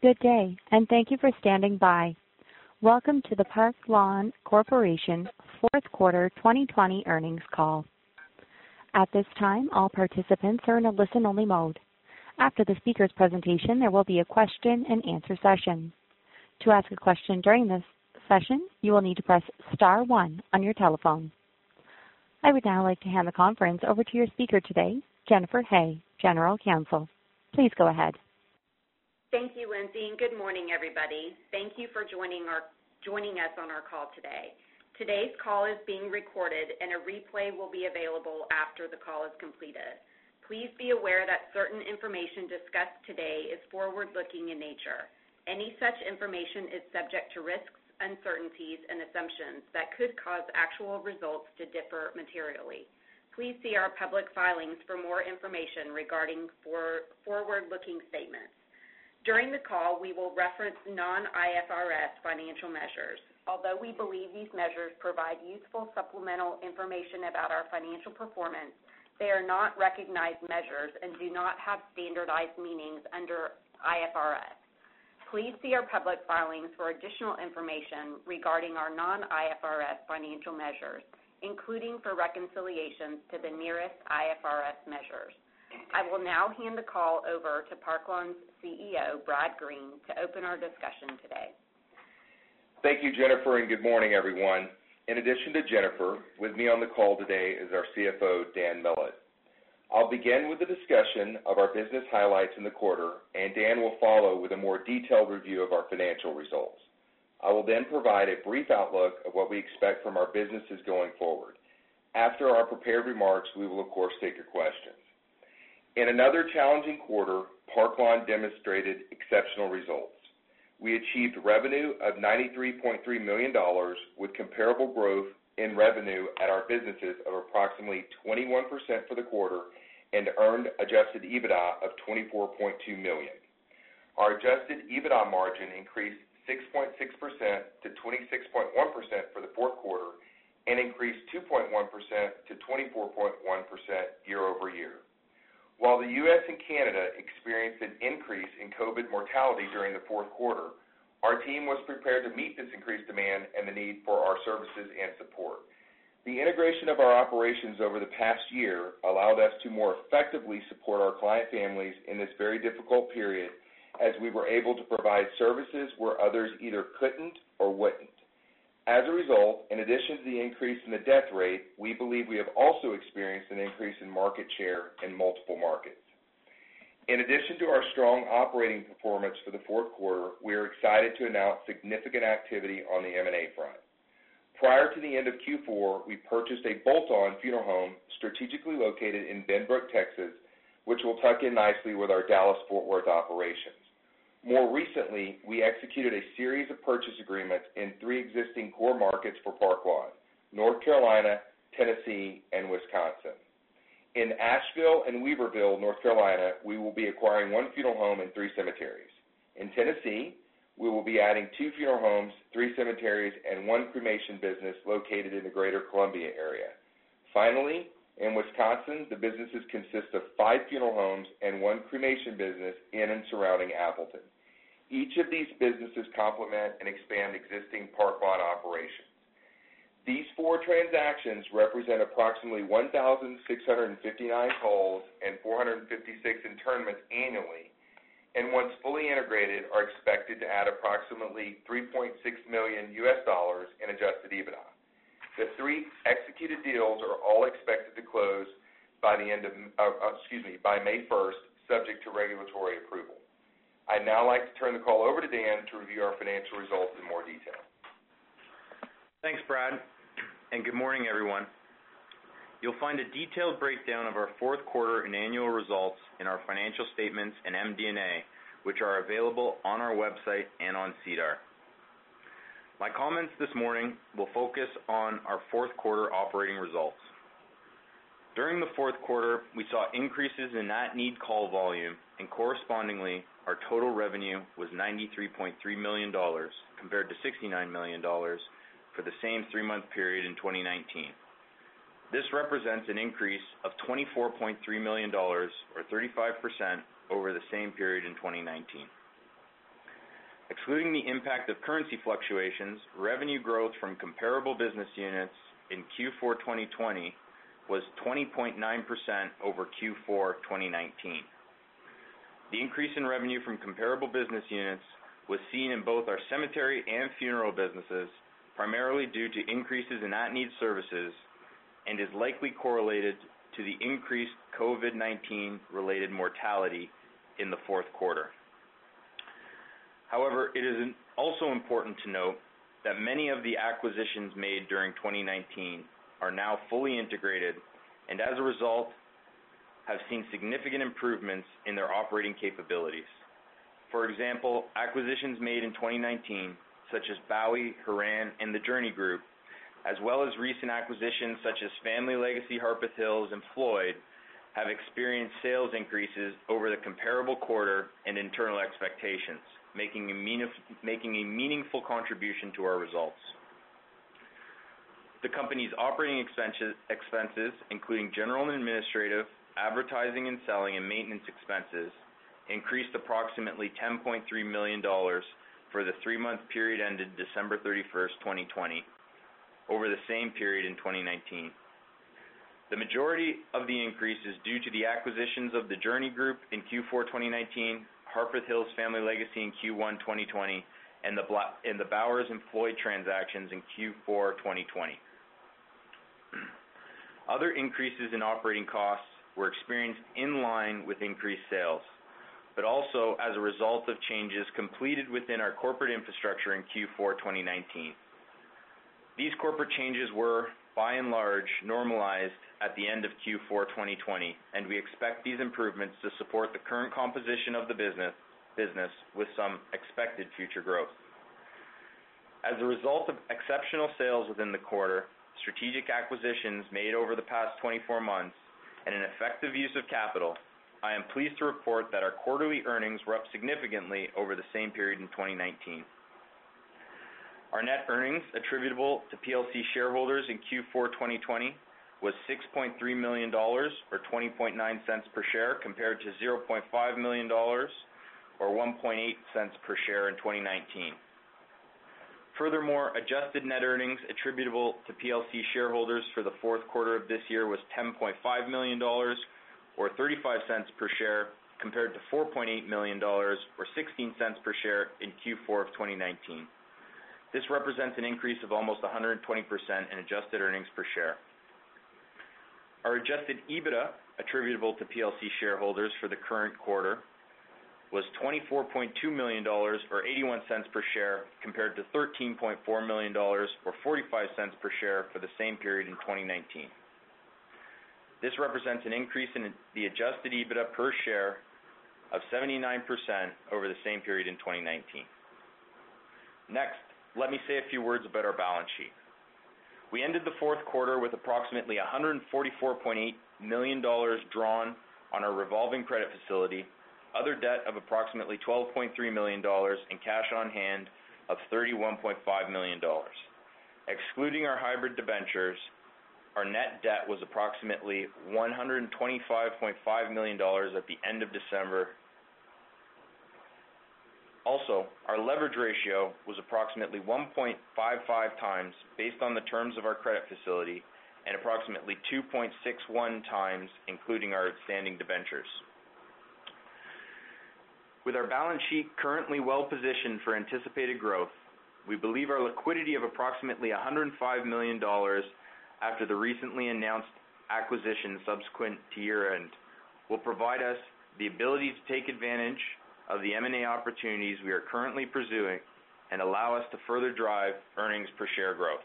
Good day, and thank you for standing by. Welcome to the Park Lawn Corporation Fourth Quarter 2020 Earnings Call. At this time, all participants are in a listen-only mode. After the speaker's presentation, there will be a question-and-answer session. To ask a question during this session, you will need to press star one on your telephone. I would now like to hand the conference over to your speaker today, Jennifer Hay, General Counsel. Please go ahead. Thank you, Lindsay, and good morning, everybody. Thank you for joining us on our call today. Today's call is being recorded, and a replay will be available after the call is completed. Please be aware that certain information discussed today is forward-looking in nature. Any such information is subject to risks, uncertainties, and assumptions that could cause actual results to differ materially. Please see our public filings for more information regarding forward-looking statements. During the call, we will reference non-IFRS financial measures. Although we believe these measures provide useful supplemental information about our financial performance, they are not recognized measures and do not have standardized meanings under IFRS. Please see our public filings for additional information regarding our non-IFRS financial measures, including for reconciliations to the nearest IFRS measures. I will now hand the call over to Park Lawn's CEO, Brad Green, to open our discussion today. Thank you, Jennifer, and good morning, everyone. In addition to Jennifer, with me on the call today is our CFO, Dan Millett. I'll begin with a discussion of our business highlights in the quarter, and Dan will follow with a more detailed review of our financial results. I will then provide a brief outlook of what we expect from our businesses going forward. After our prepared remarks, we will, of course, take your questions. In another challenging quarter, Park Lawn demonstrated exceptional results. We achieved revenue of $93.3 million with comparable growth in revenue at our businesses of approximately 21% for the quarter and earned adjusted EBITDA of $24.2 million. Our adjusted EBITDA margin increased 6.6% to 26.1% for the fourth quarter and increased 2.1% to 24.1% year over year. While the U.S. and Canada experienced an increase in COVID mortality during the fourth quarter, our team was prepared to meet this increased demand and the need for our services and support. The integration of our operations over the past year allowed us to more effectively support our client families in this very difficult period as we were able to provide services where others either couldn't or wouldn't. As a result, in addition to the increase in the death rate, we believe we have also experienced an increase in market share in multiple markets. In addition to our strong operating performance for the fourth quarter, we are excited to announce significant activity on the M&A front. Prior to the end of Q4, we purchased a bolt-on funeral home strategically located in Benbrook, Texas, which will tuck in nicely with our Dallas-Fort Worth operations. More recently, we executed a series of purchase agreements in three existing core markets for Park Lawn: North Carolina, Tennessee, and Wisconsin. In Asheville and Weaverville, North Carolina, we will be acquiring one funeral home and three cemeteries. In Tennessee, we will be adding two funeral homes, three cemeteries, and one cremation business located in the greater Columbia area. Finally, in Wisconsin, the businesses consist of five funeral homes and one cremation business in and surrounding Appleton. Each of these businesses complement and expand existing Park Lawn operations. These four transactions represent approximately 1,659 calls and 456 internments annually, and once fully integrated, are expected to add approximately $3.6 million in adjusted EBITDA. The three executed deals are all expected to close by the end of, by May 1st, subject to regulatory approval. I'd now like to turn the call over to Dan to review our financial results in more detail. Thanks, Brad, and good morning, everyone. You'll find a detailed breakdown of our fourth quarter and annual results in our financial statements and MD&A, which are available on our website and on SEDAR. My comments this morning will focus on our fourth quarter operating results. During the fourth quarter, we saw increases in at-need call volume, and correspondingly, our total revenue was $93.3 million compared to $69 million for the same three-month period in 2019. This represents an increase of $24.3 million, or 35%, over the same period in 2019. Excluding the impact of currency fluctuations, revenue growth from comparable business units in Q4 2020 was 20.9% over Q4 2019. The increase in revenue from comparable business units was seen in both our cemetery and funeral businesses, primarily due to increases in at-need services, and is likely correlated to the increased COVID-19 related mortality in the fourth quarter. However, it is also important to note that many of the acquisitions made during 2019 are now fully integrated, and as a result, have seen significant improvements in their operating capabilities. For example, acquisitions made in 2019, such as Bowie, Horan, and the Journey Group, as well as recent acquisitions such as Family Legacy, Harpeth Hills, and Floyd, have experienced sales increases over the comparable quarter and internal expectations, making a meaningful contribution to our results. The company's operating expenses, including general and administrative, advertising and selling, and maintenance expenses, increased approximately $10.3 million for the three-month period ended December 31st, 2020, over the same period in 2019. The majority of the increase is due to the acquisitions of the Journey Group in Q4 2019, Harpeth Hills Family Legacy in Q1 2020, and the Bowers and Floyd transactions in Q4 2020. Other increases in operating costs were experienced in line with increased sales, but also as a result of changes completed within our corporate infrastructure in Q4 2019. These corporate changes were, by and large, normalized at the end of Q4 2020, and we expect these improvements to support the current composition of the business with some expected future growth. As a result of exceptional sales within the quarter, strategic acquisitions made over the past 24 months, and an effective use of capital, I am pleased to report that our quarterly earnings were up significantly over the same period in 2019. Our net earnings attributable to PLC shareholders in Q4 2020 was $6.3 million, or 20.9 cents per share, compared to $0.5 million, or 1.8 cents per share in 2019. Furthermore, adjusted net earnings attributable to PLC shareholders for the fourth quarter of this year was $10.5 million, or 35 cents per share, compared to $4.8 million, or 16 cents per share in Q4 of 2019. This represents an increase of almost 120% in adjusted earnings per share. Our adjusted EBITDA attributable to PLC shareholders for the current quarter was $24.2 million, or 81 cents per share, compared to $13.4 million, or 45 cents per share for the same period in 2019. This represents an increase in the adjusted EBITDA per share of 79% over the same period in 2019. Next, let me say a few words about our balance sheet. We ended the fourth quarter with approximately $144.8 million drawn on our revolving credit facility, other debt of approximately $12.3 million, and cash on hand of $31.5 million. Excluding our hybrid debentures, our net debt was approximately $125.5 million at the end of December. Also, our leverage ratio was approximately 1.55 times based on the terms of our credit facility, and approximately 2.61 times including our outstanding debentures. With our balance sheet currently well positioned for anticipated growth, we believe our liquidity of approximately $105 million after the recently announced acquisition subsequent to year-end will provide us the ability to take advantage of the M&A opportunities we are currently pursuing and allow us to further drive earnings per share growth.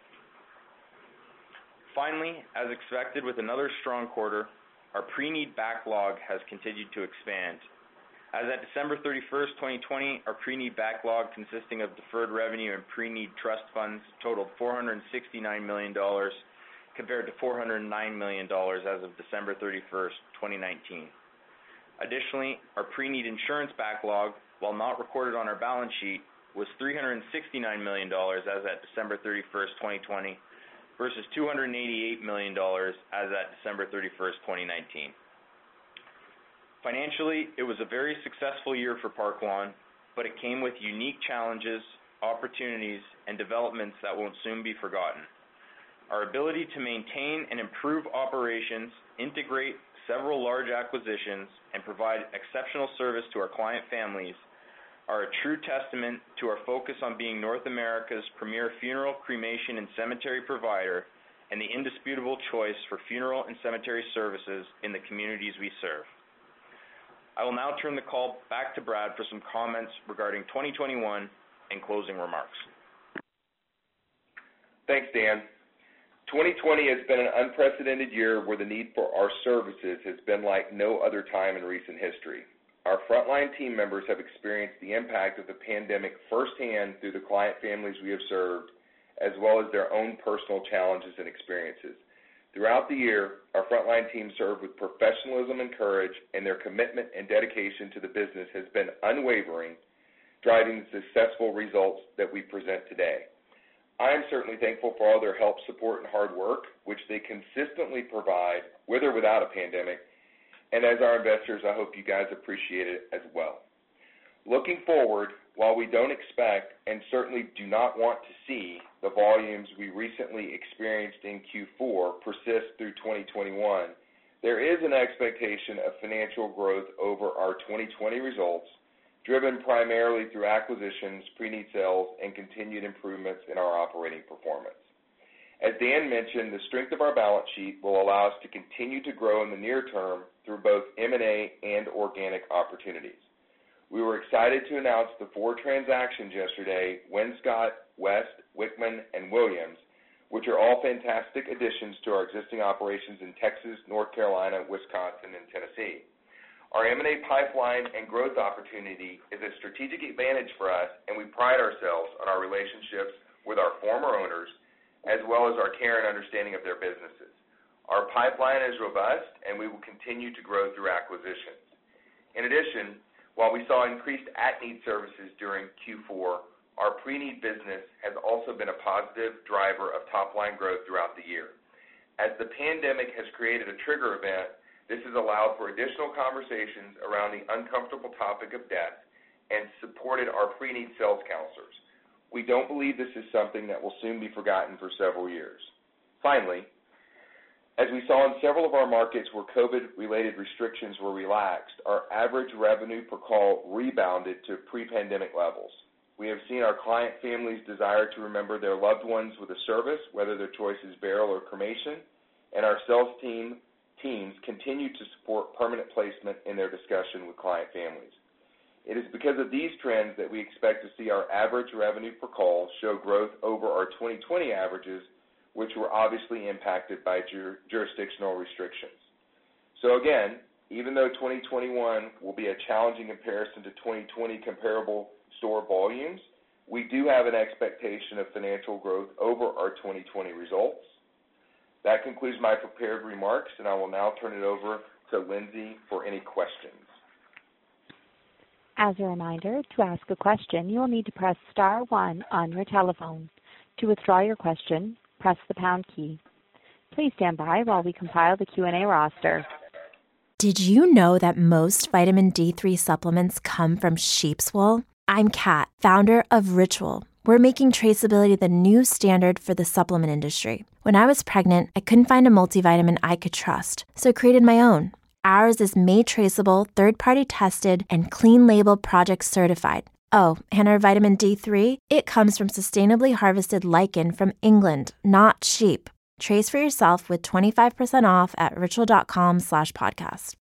Finally, as expected with another strong quarter, our pre-need backlog has continued to expand, As at December 31st, 2020, our pre-need backlog consisting of deferred revenue and pre-need trust funds totaled $469 million compared to $409 million as of December 31st, 2019. Additionally, our pre-need insurance backlog, while not recorded on our balance sheet, was $369 million as at December 31st, 2020 versus $288 million as at December 31st, 2019. Financially, it was a very successful year for Park Lawn, but it came with unique challenges, opportunities, and developments that won't soon be forgotten. Our ability to maintain and improve operations, integrate several large acquisitions, and provide exceptional service to our client families are a true testament to our focus on being North America's premier funeral, cremation, and cemetery provider and the indisputable choice for funeral and cemetery services in the communities we serve. I will now turn the call back to Brad for some comments regarding 2021 and closing remarks. Thanks, Dan. 2020 has been an unprecedented year where the need for our services has been like no other time in recent history. Our frontline team members have experienced the impact of the pandemic firsthand through the client families we have served, as well as their own personal challenges and experiences. Throughout the year, our frontline team served with professionalism and courage, and their commitment and dedication to the business has been unwavering, driving the successful results that we present today. I am certainly thankful for all their help, support, and hard work, which they consistently provide, with or without a pandemic, and as our investors, I hope you guys appreciate it as well. Looking forward, while we don't expect and certainly do not want to see the volumes we recently experienced in Q4 persist through 2021, there is an expectation of financial growth over our 2020 results, driven primarily through acquisitions, pre-need sales, and continued improvements in our operating performance. As Dan mentioned, the strength of our balance sheet will allow us to continue to grow in the near term through both M&A and organic opportunities. We were excited to announce the 4 transactions yesterday, Winscott, West, Wickman, and Williams, which are all fantastic additions to our existing operations in Texas, North Carolina, Wisconsin, and Tennessee. Our M&A pipeline and growth opportunity is a strategic advantage for us, and we pride ourselves on our relationships with our former owners, as well as our care and understanding of their businesses. Our pipeline is robust, and we will continue to grow through acquisitions. In addition, while we saw increased at-need services during Q4, our pre-need business has also been a positive driver of top-line growth throughout the year. As the pandemic has created a trigger event, this has allowed for additional conversations around the uncomfortable topic of death and supported our pre-need sales counselors. We don't believe this is something that will soon be forgotten for several years. Finally, as we saw in several of our markets where COVID-related restrictions were relaxed, our average revenue per call rebounded to pre-pandemic levels. We have seen our client families desire to remember their loved ones with a service, whether their choice is burial or cremation, and our sales teams continue to support permanent placement in their discussion with client families. It is because of these trends that we expect to see our average revenue per call show growth over our 2020 averages, which were obviously impacted by jurisdictional restrictions. So again, even though 2021 will be a challenging comparison to 2020 comparable store volumes, we do have an expectation of financial growth over our 2020 results. That concludes my prepared remarks, and I will now turn it over to Lindsay for any questions. As a reminder, to ask a question, you will need to press star 1 on your telephone. To withdraw your question, press the pound key. Please stand by while we compile the Q&A roster. Did you know that most vitamin D3 supplements come from sheep's wool? I'm Kat, founder of Ritual. We're making traceability the new standard for the supplement industry. When I was pregnant, I couldn't find a multivitamin I could trust, so I created my own. Ours is made traceable, third-party tested, and clean label project certified. Oh, and our vitamin D3? It comes from sustainably harvested lichen from England, not sheep. Trace for yourself with 25% off at ritual.com/podcast.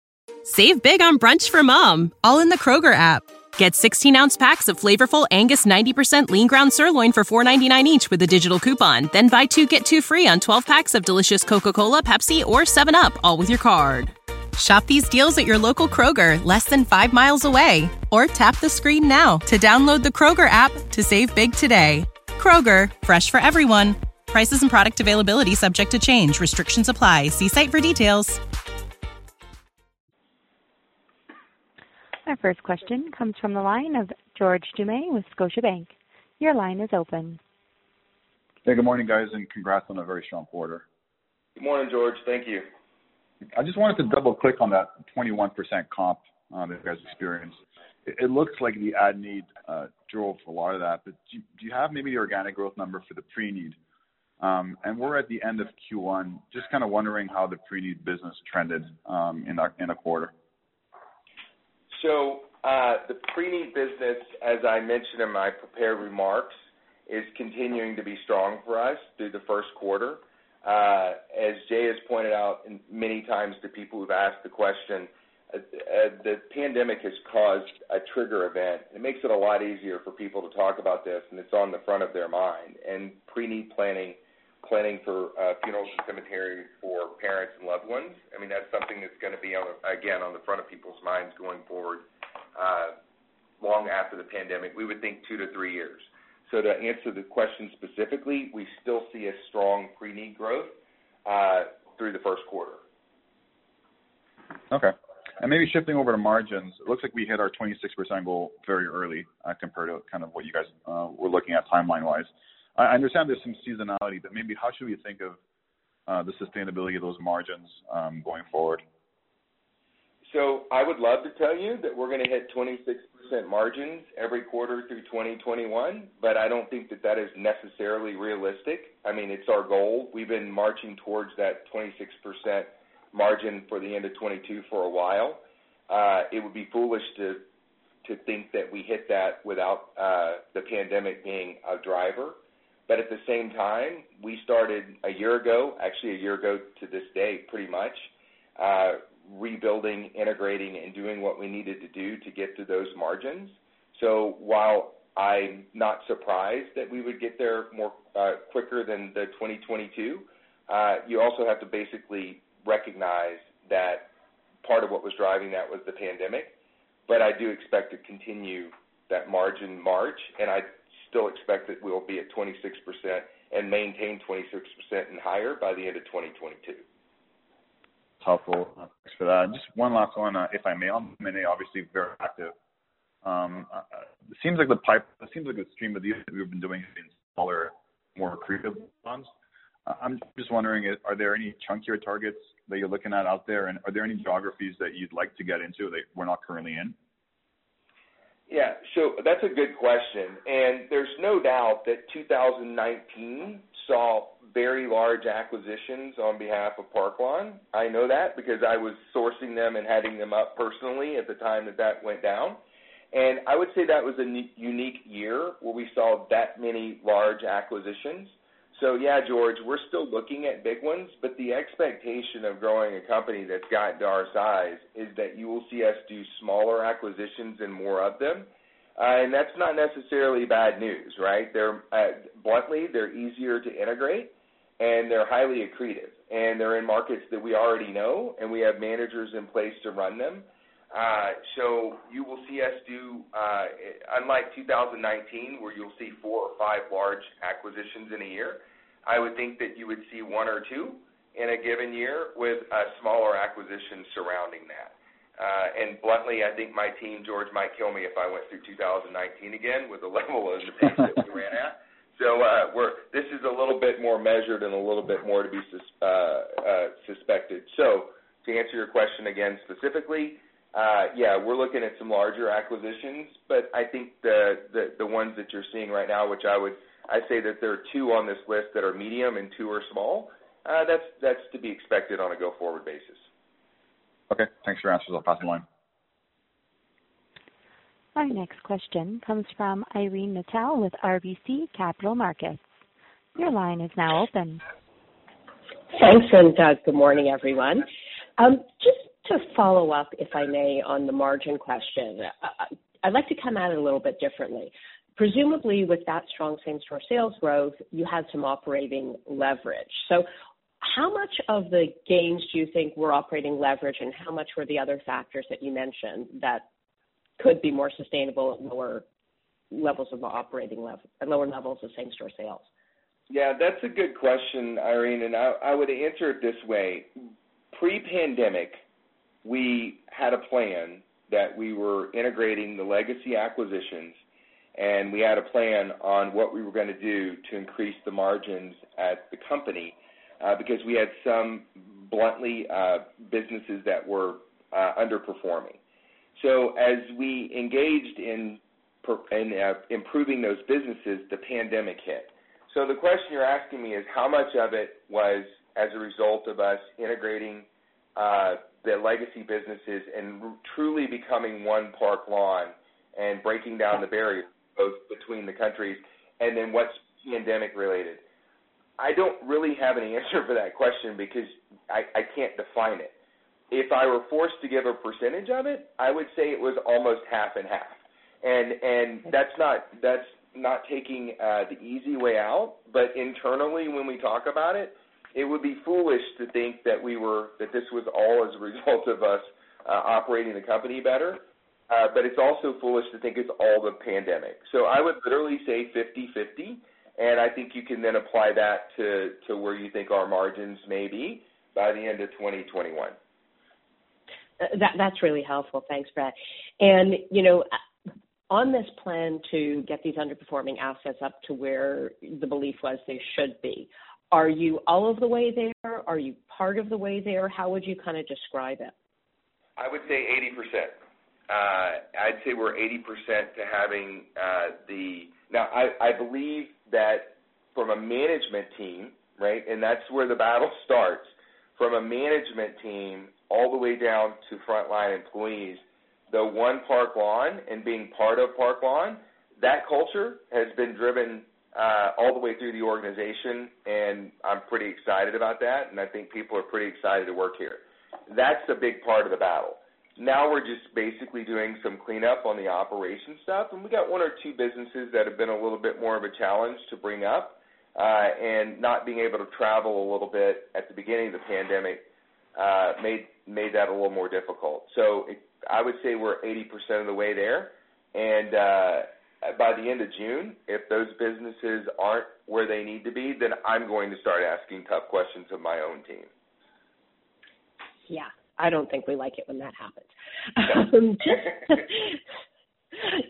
Save big on brunch for mom, all in the Kroger app. Get 16-ounce packs of flavorful Angus 90% lean ground sirloin for $4.99 each with a digital coupon. Then buy 2, get 2 free on 12 packs of delicious Coca-Cola, Pepsi, or 7-Up, all with your card. Shop these deals at your local Kroger, less than 5 miles away. Or tap the screen now to download the Kroger app to save big today. Kroger, fresh for everyone. Prices and product availability subject to change. Restrictions apply. See site for details. Our first question comes from the line of George Dumais with Scotiabank. Your line is open. Hey, good morning, guys, and congrats on a very strong quarter. Good morning, George. Thank you. I just wanted to double-click on that 21% comp that you guys experienced. It looks like the ad need drove a lot of that, but do you have maybe the organic growth number for the pre-need? And we're at the end of Q1, just kind of wondering how the pre-need business trended in a quarter. So the pre-need business, as I mentioned in my prepared remarks, is continuing to be strong for us through the first quarter. As Jay has pointed out many times to people who've asked the question, the pandemic has caused a trigger event. It makes it a lot easier for people to talk about this, and it's on the front of their mind. And pre-need planning for funerals and cemeteries for parents and loved ones, I mean, that's something that's going to be, on the front of people's minds going forward long after the pandemic. We would think 2 to 3 years. So to answer the question specifically, we still see a strong pre-need growth through the first quarter. Okay. And maybe shifting over to margins, it looks like we hit our 26% goal very early compared to kind of what you guys were looking at timeline-wise. I understand there's some seasonality, but maybe how should we think of the sustainability of those margins going forward? So I would love to tell you that we're going to hit 26% margins every quarter through 2021, but I don't think that is necessarily realistic. I mean, it's our goal. We've been marching towards that 26% margin for the end of 22 for a while. It would be foolish to think that we hit that without the pandemic being a driver. But at the same time, we started a year ago to this day pretty much, rebuilding, integrating, and doing what we needed to do to get to those margins. So while I'm not surprised that we would get there more quicker than the 2022, you also have to basically recognize that part of what was driving that was the pandemic. But I do expect to continue that margin march, and I still expect that we'll be at 26% and maintain 26% and higher by the end of 2022. Helpful. Thanks for that. Just one last one, if I may. On M&A, obviously very active. It seems like the stream of the that we've been doing in smaller, more accretive bonds. I'm just wondering, are there any chunkier targets that you're looking at out there, and are there any geographies that you'd like to get into that we're not currently in? Yeah, so that's a good question, and there's no doubt that 2019 saw very large acquisitions on behalf of Park Lawn. I know that because I was sourcing them and heading them up personally at the time that went down, and I would say that was a unique year where we saw that many large acquisitions. So, yeah, George, we're still looking at big ones, but the expectation of growing a company that's gotten to our size is that you will see us do smaller acquisitions and more of them. And that's not necessarily bad news, right? They're bluntly, they're easier to integrate, and they're highly accretive. And they're in markets that we already know, and we have managers in place to run them. So you will see us do, unlike 2019, where you'll see 4 or 5 large acquisitions in a year, I would think that you would see 1 or 2 in a given year with a smaller acquisition surrounding that. And bluntly, I think my team, George, might kill me if I went through 2019 again with the level of the pace that we ran at. So this is a little bit more measured and a little bit more to be suspected. So to answer your question again specifically, we're looking at some larger acquisitions, but I think the ones that you're seeing right now, which I say that there are 2 on this list that are medium and 2 are small. That's to be expected on a go forward basis. Okay, thanks for your answers. I'll pass the line. Our next question comes from Irene Nattel with RBC Capital Markets. Your line is now open. Thanks, and good morning, everyone. Just to follow up, if I may, on the margin question, I'd like to come at it a little bit differently. Presumably, with that strong same-store sales growth, you had some operating leverage. So How much of the gains do you think were operating leverage, and how much were the other factors that you mentioned that could be more sustainable at lower levels of operating level, at lower levels of same-store sales? Yeah, that's a good question, Irene, and I would answer it this way. Pre-pandemic, we had a plan that we were integrating the legacy acquisitions, and we had a plan on what we were going to do to increase the margins at the company, because we had some, bluntly, businesses that were underperforming. So as we engaged in improving those businesses, the pandemic hit. So the question you're asking me is how much of it was as a result of us integrating the legacy businesses and truly becoming one Park Lawn and breaking down the barriers both between the countries, and then what's pandemic related? I don't really have an answer for that question because I can't define it. If I were forced to give a percentage of it, I would say it was almost half and half. And that's not taking the easy way out, but internally when we talk about it, it would be foolish to think that this was all as a result of us operating the company better, but it's also foolish to think it's all the pandemic. So I would literally say 50-50, and I think you can then apply that to where you think our margins may be by the end of 2021. That's really helpful. Thanks, Brad. And, you know, on this plan to get these underperforming assets up to where the belief was they should be, are you all of the way there? Are you part of the way there? How would you kind of describe it? I would say 80%. I'd say we're 80% to having now I believe that from a management team, right, and that's where the battle starts, from a management team all the way down to frontline employees, the one Park Lawn and being part of Park Lawn, that culture has been driven all the way through the organization, and I'm pretty excited about that, and I think people are pretty excited to work here. That's a big part of the battle. Now we're just basically doing some cleanup on the operation stuff, and we got one or two businesses that have been a little bit more of a challenge to bring up, and not being able to travel a little bit at the beginning of the pandemic made that a little more difficult. So I would say we're 80% of the way there, and by the end of June, if those businesses aren't where they need to be, then I'm going to start asking tough questions of my own team. Yeah, I don't think we like it when that happens. No.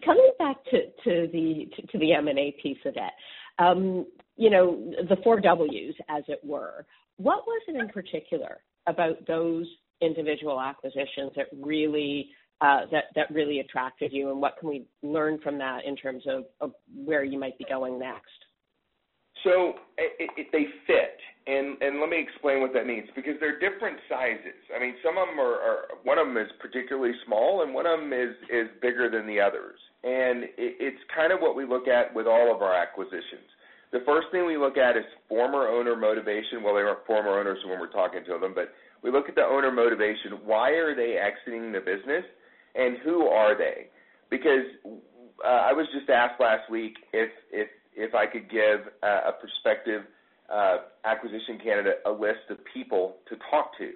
Coming back to the M&A piece of it, you know, the four W's, as it were, what was it in particular about those individual acquisitions that really that really attracted you, and what can we learn from that in terms of where you might be going next? So they fit, and let me explain what that means, because they're different sizes. I mean, some of them are one of them is particularly small, and one of them is bigger than the others, and it's kind of what we look at with all of our acquisitions. The first thing we look at is former owner motivation. Well, they weren't former owners when we're talking to them, but we look at the owner motivation. Why are they exiting the business, and who are they? Because I was just asked last week if I could give a prospective acquisition candidate a list of people to talk to.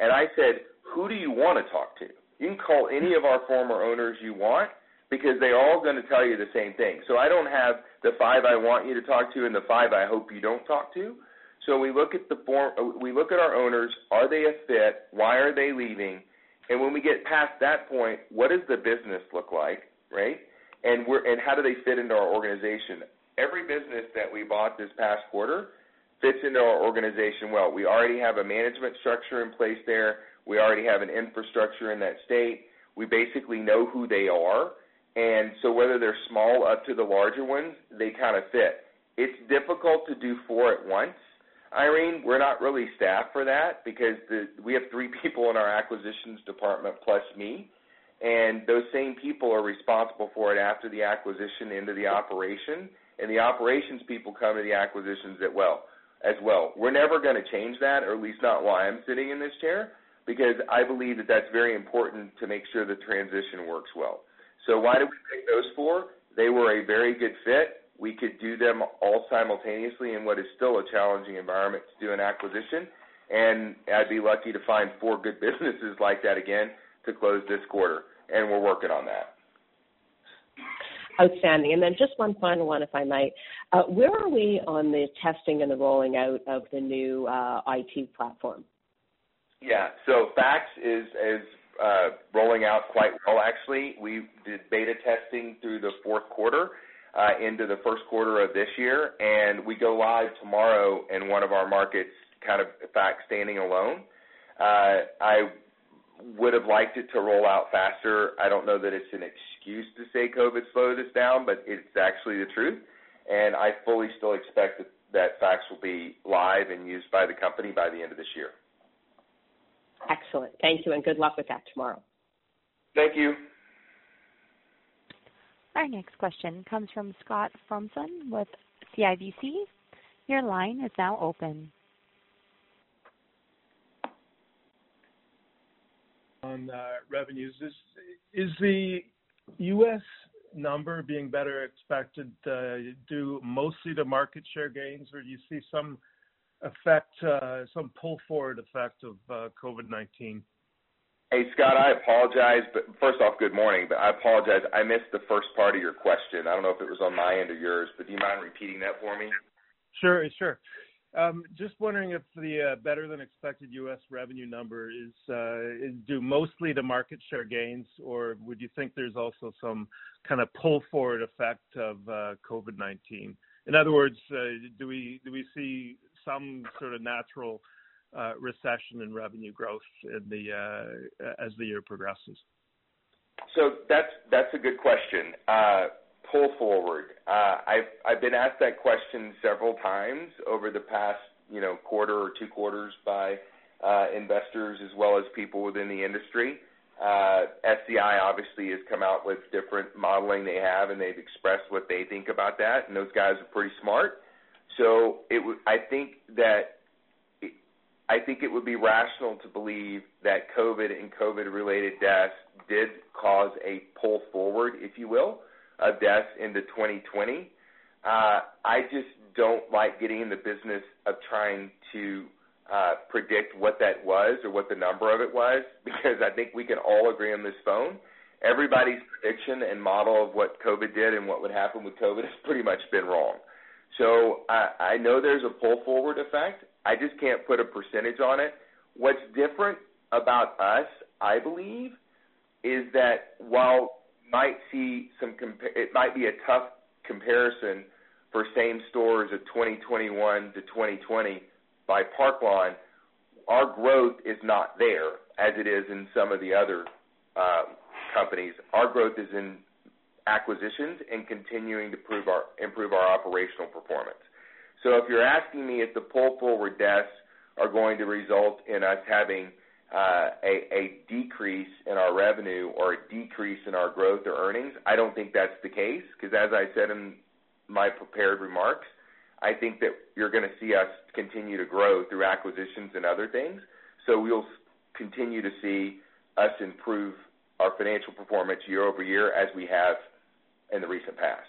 And I said, who do you want to talk to? You can call any of our former owners you want, because they're all going to tell you the same thing. So I don't have the five I want you to talk to and the five I hope you don't talk to. So we look at we look at our owners. Are they a fit? Why are they leaving? And when we get past that point, what does the business look like, right? And how do they fit into our organization? Every business that we bought this past quarter fits into our organization well. We already have a management structure in place there. We already have an infrastructure in that state. We basically know who they are. And so whether they're small up to the larger ones, they kind of fit. It's difficult to do four at once. Irene, we're not really staffed for that, because we have three people in our acquisitions department plus me, and those same people are responsible for it after the acquisition into the operation, and the operations people come to the acquisitions as well. We're never going to change that, or at least not while I'm sitting in this chair, because I believe that that's very important to make sure the transition works well. So why did we pick those four? They were a very good fit. We could do them all simultaneously in what is still a challenging environment to do an acquisition, and I'd be lucky to find four good businesses like that again to close this quarter, and we're working on that. Outstanding. And then just one final one, if I might. Where are we on the testing and the rolling out of the new IT platform? Yeah, so FACS is rolling out quite well, actually. We did beta testing through the fourth quarter into the first quarter of this year, and we go live tomorrow in one of our markets, kind of FACS standing alone. I would have liked it to roll out faster. I don't know that it's an excuse to say COVID slowed us down, but it's actually the truth. And I fully still expect that FACS will be live and used by the company by the end of this year. Excellent. Thank you, and good luck with that tomorrow. Thank you. Our next question comes from Scott Fromson with CIBC. Your line is now open. On revenues, is the U.S. number being better expected due mostly to market share gains, or do you see some effect, some pull-forward effect of COVID-19? Hey, Scott, I apologize. But first off, good morning, but I apologize. I missed the first part of your question. I don't know if it was on my end or yours, but do you mind repeating that for me? Sure. Just wondering if the better-than-expected U.S. revenue number is due mostly to market share gains, or would you think there's also some kind of pull-forward effect of COVID-19? In other words, do we see some sort of natural recession in revenue growth in as the year progresses? So that's a good question. Pull forward. I've been asked that question several times over the past, quarter or two quarters by investors as well as people within the industry. SCI obviously has come out with different modeling they have, and they've expressed what they think about that, and those guys are pretty smart. So I think it would be rational to believe that COVID and COVID-related deaths did cause a pull forward, if you will, of deaths into 2020. I just don't like getting in the business of trying to predict what that was or what the number of it was, because I think we can all agree on this phone. Everybody's prediction and model of what COVID did and what would happen with COVID has pretty much been wrong. So I know there's a pull forward effect. I just can't put a percentage on it. What's different about us, I believe, is that while it might be a tough comparison for same stores of 2021 to 2020 by Park Lawn, our growth is not there as it is in some of the other companies. Our growth is in acquisitions and continuing to improve our operational performance. So if you're asking me if the pull forward deaths are going to result in us having a decrease in our revenue or a decrease in our growth or earnings, I don't think that's the case, because as I said in my prepared remarks, I think that you're going to see us continue to grow through acquisitions and other things. So we'll continue to see us improve our financial performance year over year as we have in the recent past.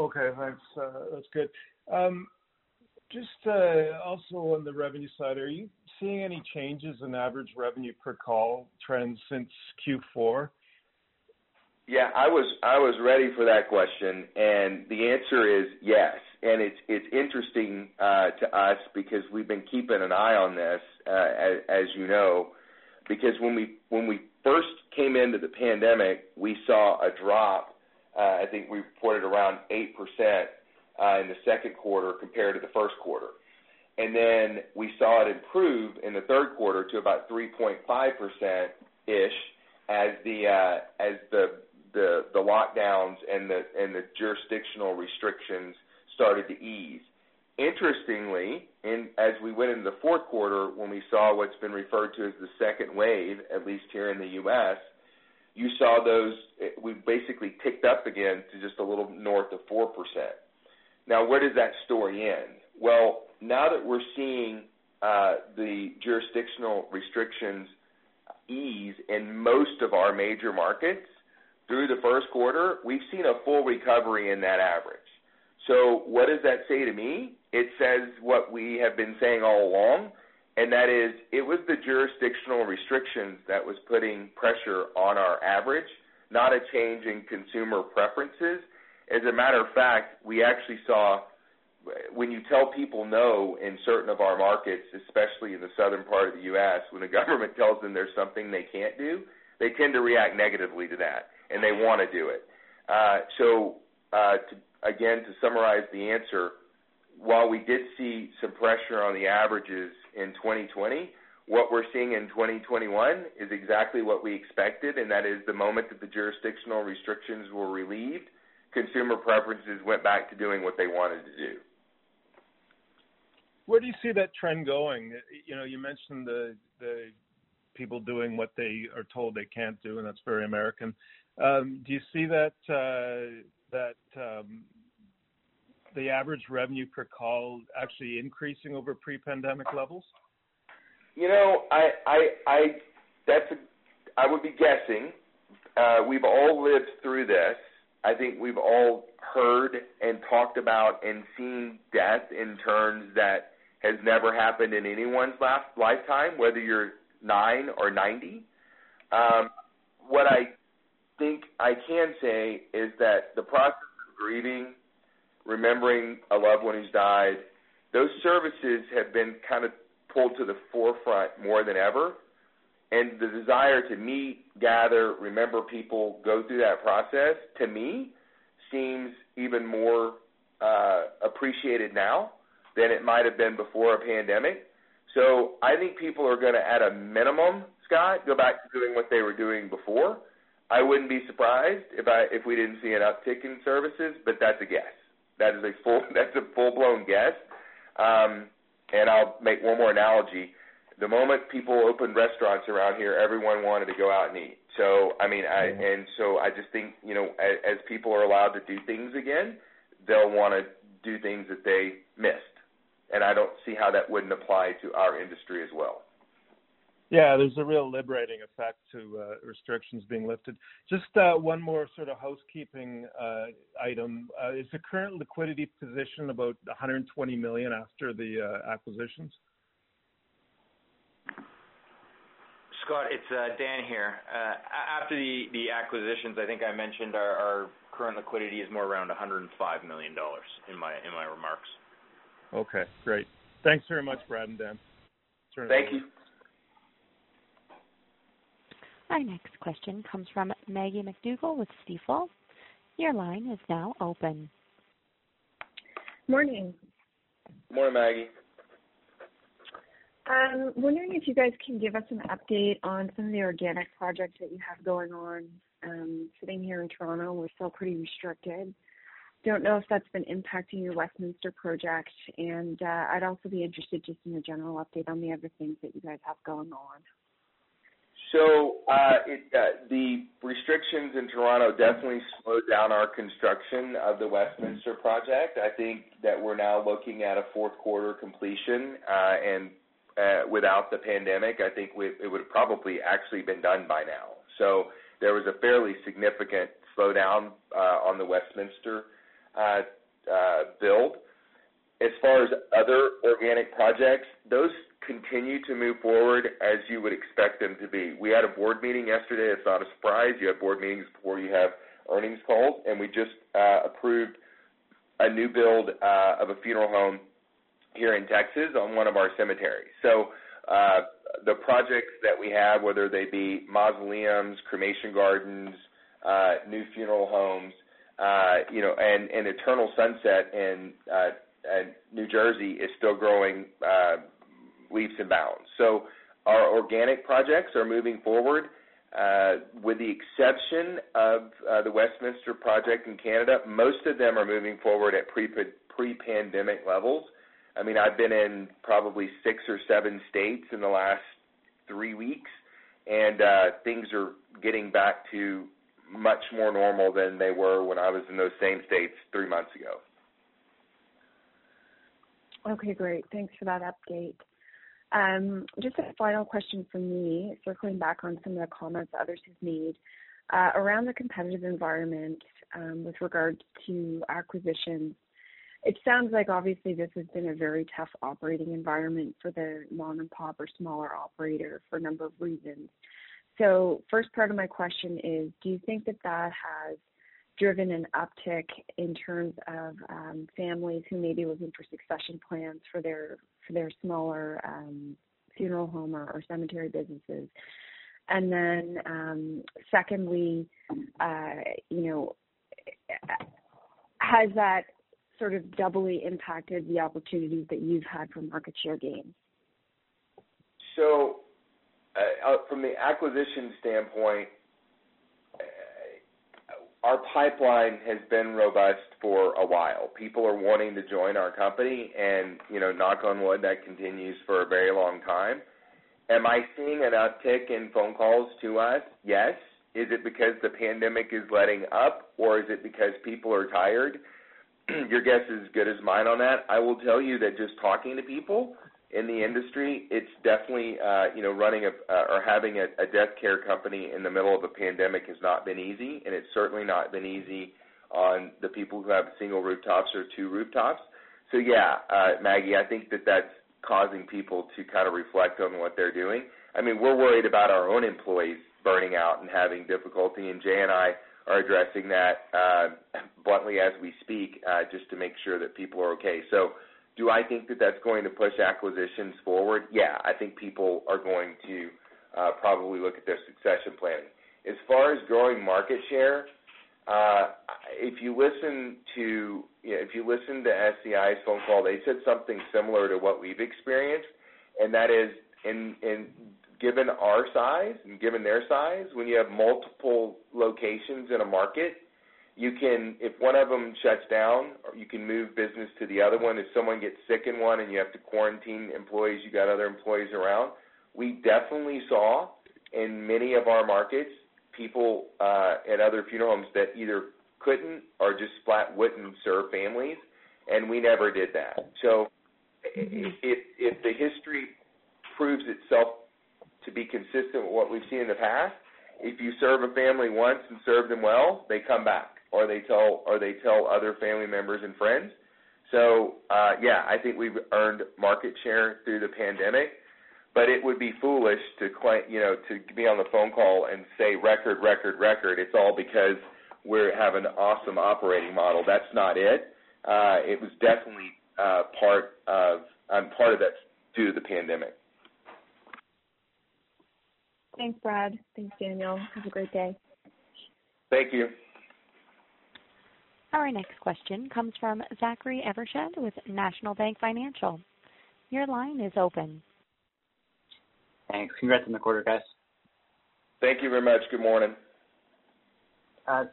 Okay, thanks. That's good. Just also on the revenue side, are you seeing any changes in average revenue per call trends since Q4? Yeah, I was ready for that question, and the answer is yes. And it's interesting to us, because we've been keeping an eye on this, as you know, because when we first came into the pandemic, we saw a drop. I think we reported around 8%. In the second quarter compared to the first quarter. And then we saw it improve in the third quarter to about 3.5%-ish as the lockdowns and the jurisdictional restrictions started to ease. Interestingly, as we went into the fourth quarter, when we saw what's been referred to as the second wave, at least here in the U.S., you saw we basically ticked up again to just a little north of 4%. Now, where does that story end? Well, now that we're seeing the jurisdictional restrictions ease in most of our major markets, through the first quarter, we've seen a full recovery in that average. So what does that say to me? It says what we have been saying all along, and that is it was the jurisdictional restrictions that was putting pressure on our average, not a change in consumer preferences. As a matter of fact, we actually saw when you tell people no in certain of our markets, especially in the southern part of the U.S., when the government tells them there's something they can't do, they tend to react negatively to that, and they want to do it. Again, to summarize the answer, while we did see some pressure on the averages in 2020, what we're seeing in 2021 is exactly what we expected, and that is the moment that the jurisdictional restrictions were relieved, consumer preferences went back to doing what they wanted to do. Where do you see that trend going? You know, you mentioned the people doing what they are told they can't do, and that's very American. Do you see that the average revenue per call actually increasing over pre-pandemic levels? You know, I would be guessing. We've all lived through this. I think we've all heard and talked about and seen death in terms that has never happened in anyone's lifetime, whether you're 9 or 90. What I think I can say is that the process of grieving, remembering a loved one who's died, those services have been kind of pulled to the forefront more than ever. And the desire to meet, gather, remember people, go through that process, to me, seems even more appreciated now than it might have been before a pandemic. So I think people are going to, at a minimum, Scott, go back to doing what they were doing before. I wouldn't be surprised if we didn't see an uptick in services, but that's a guess. That's a full-blown guess. And I'll make one more analogy. The moment people opened restaurants around here, everyone wanted to go out and eat. So, I mean, I just think, you know, as people are allowed to do things again, they'll want to do things that they missed. And I don't see how that wouldn't apply to our industry as well. Yeah, there's a real liberating effect to restrictions being lifted. Just one more sort of housekeeping item. Is the current liquidity position about $120 million after the acquisitions? Scott, it's Dan here. After the acquisitions, I think I mentioned our current liquidity is more around $105 million in my remarks. Okay, great. Thanks very much, Brad and Dan. Thank you. Our next question comes from Maggie McDougall with Stifel. Your line is now open. Morning. Morning, Maggie. I'm wondering if you guys can give us an update on some of the organic projects that you have going on. Sitting here in Toronto, we're still pretty restricted. Don't know if that's been impacting your Westminster project, and I'd also be interested just in a general update on the other things that you guys have going on. So the restrictions in Toronto definitely slowed down our construction of the Westminster project. I think that we're now looking at a fourth quarter completion, and without the pandemic, I think it would have probably actually been done by now. So there was a fairly significant slowdown on the Westminster build. As far as other organic projects, those continue to move forward as you would expect them to be. We had a board meeting yesterday. It's not a surprise. You have board meetings before you have earnings calls, and we just approved a new build of a funeral home here in Texas on one of our cemeteries. So the projects that we have, whether they be mausoleums, cremation gardens, new funeral homes, you know, and Eternal Sunset in New Jersey is still growing leaps and bounds. So our organic projects are moving forward, with the exception of the Westminster project in Canada. Most of them are moving forward at pre-pandemic levels. I mean, I've been in probably 6 or 7 states in the last 3 weeks, and things are getting back to much more normal than they were when I was in those same states 3 months ago. Okay, great. Thanks for that update. Just a final question from me, circling back on some of the comments others have made. Around the competitive environment with regard to acquisitions, it sounds like obviously this has been a very tough operating environment for the mom and pop or smaller operator for a number of reasons. So first part of my question is, do you think that that has driven an uptick in terms of families who may be looking for succession plans for their smaller funeral home or cemetery businesses? And then secondly, has that sort of doubly impacted the opportunities that you've had for market share gains? So from the acquisition standpoint, our pipeline has been robust for a while. People are wanting to join our company, and, knock on wood, that continues for a very long time. Am I seeing an uptick in phone calls to us? Yes. Is it because the pandemic is letting up, or is it because people are tired? Your guess is as good as mine on that. I will tell you that just talking to people in the industry, it's definitely, running or having a death care company in the middle of a pandemic has not been easy, and it's certainly not been easy on the people who have single rooftops or two rooftops. So, Maggie, I think that that's causing people to kind of reflect on what they're doing. I mean, we're worried about our own employees burning out and having difficulty, and Jay and I are addressing that bluntly as we speak just to make sure that people are okay. So do I think that that's going to push acquisitions forward? Yeah, I think people are going to probably look at their succession planning. As far as growing market share, if you listen to SCI's phone call, they said something similar to what we've experienced, and that is, given our size and given their size, when you have multiple locations in a market, you can, if one of them shuts down, you can move business to the other one. If someone gets sick in one and you have to quarantine employees, you got other employees around. We definitely saw in many of our markets people at other funeral homes that either couldn't or just flat wouldn't serve families, and we never did that. So if the history proves itself to be consistent with what we've seen in the past, if you serve a family once and serve them well, they come back, or they tell other family members and friends. So, I think we've earned market share through the pandemic. But it would be foolish to claim, to be on the phone call and say record. It's all because we have an awesome operating model. That's not it. It was definitely part of that due to the pandemic. Thanks, Brad. Thanks, Daniel. Have a great day. Thank you. Our next question comes from Zachary Evershed with National Bank Financial. Your line is open. Thanks. Congrats on the quarter, guys. Thank you very much. Good morning.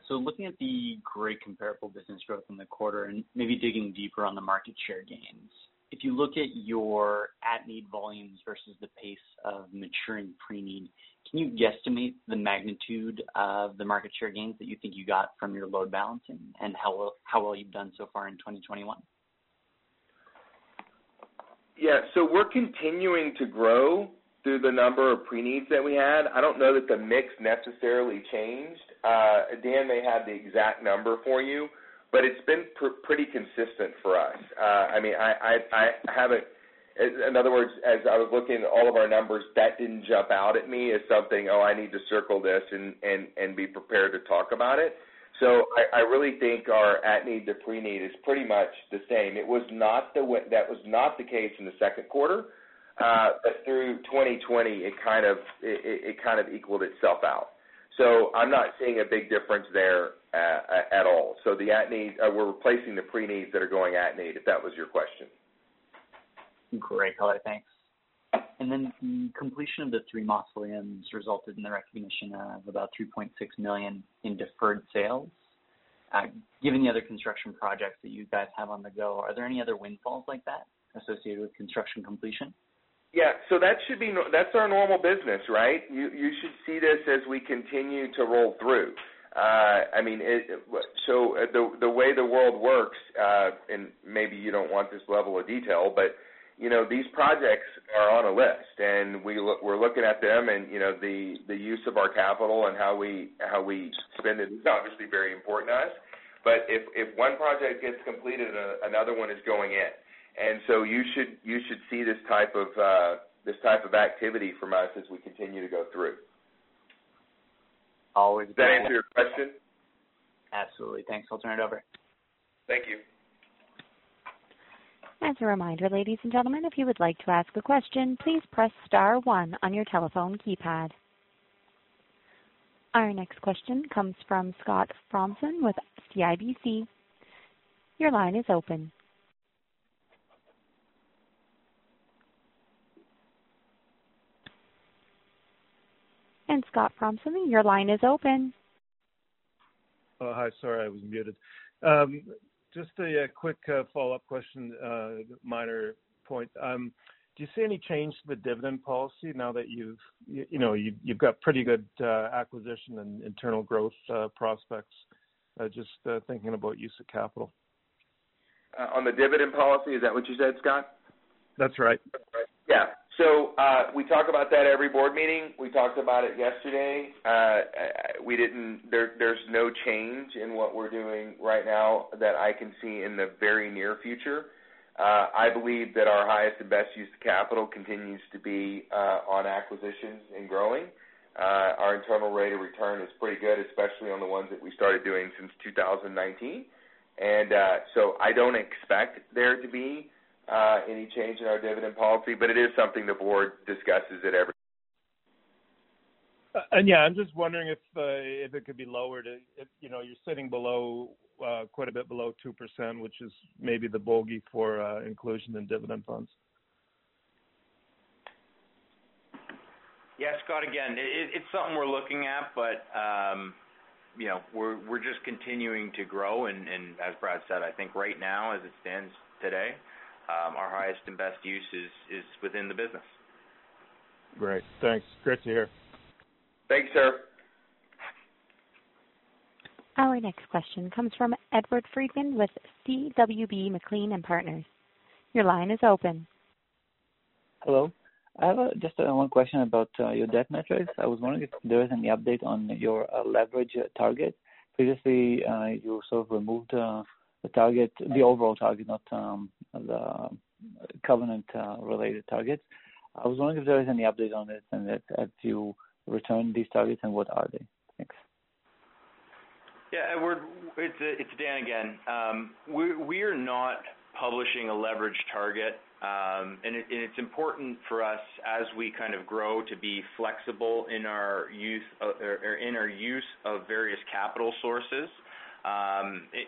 So looking at the great comparable business growth in the quarter and maybe digging deeper on the market share gains, if you look at your at-need volumes versus the pace of maturing pre-need, can you guesstimate the magnitude of the market share gains that you think you got from your load balancing and how well you've done so far in 2021? Yeah, so we're continuing to grow through the number of pre-needs that we had. I don't know that the mix necessarily changed. Dan may have the exact number for you, but it's been pretty consistent for us. I haven't, in other words, as I was looking at all of our numbers, that didn't jump out at me as something, I need to circle this and be prepared to talk about it. So I really think our at-need to pre-need is pretty much the same. It was not that was not the case in the second quarter. But through 2020, it kind of equaled itself out. So I'm not seeing a big difference there at all. So the at-need, we're replacing the pre-needs that are going at-need, if that was your question. Great color, thanks. And then the completion of the three mausoleums resulted in the recognition of about $3.6 million in deferred sales. Given the other construction projects that you guys have on the go, are there any other windfalls like that associated with construction completion? Yeah, so that's our normal business, right? You should see this as we continue to roll through. So the way the world works, and maybe you don't want this level of detail, but you know, these projects are on a list, and we're looking at them, and, you know, the use of our capital and how we spend it is obviously very important to us. But if one project gets completed, another one is going in, and so you should see this type of activity from us as we continue to go through. Always. Does that answer your question? Absolutely. Thanks. I'll turn it over. Thank you. As a reminder, ladies and gentlemen, if you would like to ask a question, please press star one on your telephone keypad. Our next question comes from Scott Fromson with CIBC. Your line is open. And Scott Fromson, your line is open. Oh, hi. Sorry, I was muted. Just a quick follow-up question, minor point. Do you see any change to the dividend policy now that you've got pretty good acquisition and internal growth prospects? Just thinking about use of capital. On the dividend policy, is that what you said, Scott? That's right. Yeah. So we talk about that every board meeting. We talked about it yesterday. We didn't. There's no change in what we're doing right now that I can see in the very near future. I believe that our highest and best use of capital continues to be on acquisitions and growing. Our internal rate of return is pretty good, especially on the ones that we started doing since 2019. And so I don't expect there to be any change in our dividend policy, but it is something the board discusses at every. And yeah, I'm just wondering if it could be lowered. If, you know, you're sitting below quite a bit below 2%, which is maybe the bogey for inclusion in dividend funds. Yeah, Scott. Again, it's something we're looking at, but you know, we're just continuing to grow, and as Brad said, I think right now, as it stands today, our highest and best use is within the business. Great. Thanks. Great to hear. Thanks, sir. Our next question comes from Edward Friedman with CWB McLean and Partners. Your line is open. Hello. I have just one question about your debt metrics. I was wondering if there is any update on your leverage target. Previously, you sort of removed the overall target, not the covenant-related targets. I was wondering if there is any update on it, and if you return these targets, and what are they? Thanks. Yeah, it's Dan again. We are not publishing a leverage target, and it's important for us as we kind of grow to be flexible in our use of various capital sources.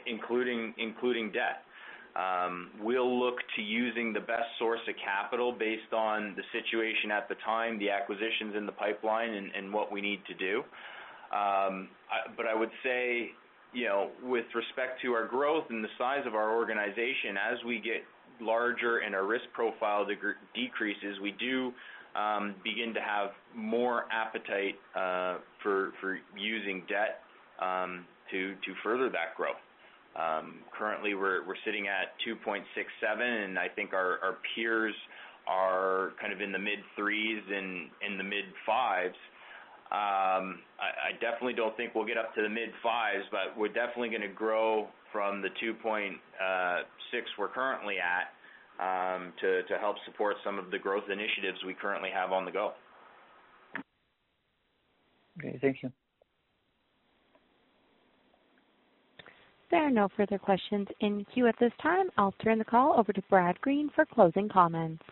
Including debt. We'll look to using the best source of capital based on the situation at the time, the acquisitions in the pipeline, and what we need to do. But I would say, you know, with respect to our growth and the size of our organization, as we get larger and our risk profile decreases, we do begin to have more appetite for using debt to further that growth. Currently, we're sitting at 2.67, and I think our peers are kind of in the mid-3s and in the mid-5s. I definitely don't think we'll get up to the mid-5s, but we're definitely going to grow from the 2.6 we're currently at to help support some of the growth initiatives we currently have on the go. Okay, thank you. There are no further questions in queue at this time. I'll turn the call over to Brad Green for closing comments.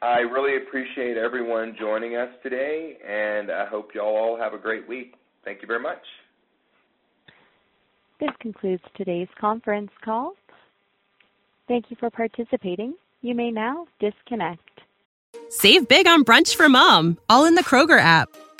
I really appreciate everyone joining us today, and I hope you all have a great week. Thank you very much. This concludes today's conference call. Thank you for participating. You may now disconnect. Save big on brunch for mom, all in the Kroger app.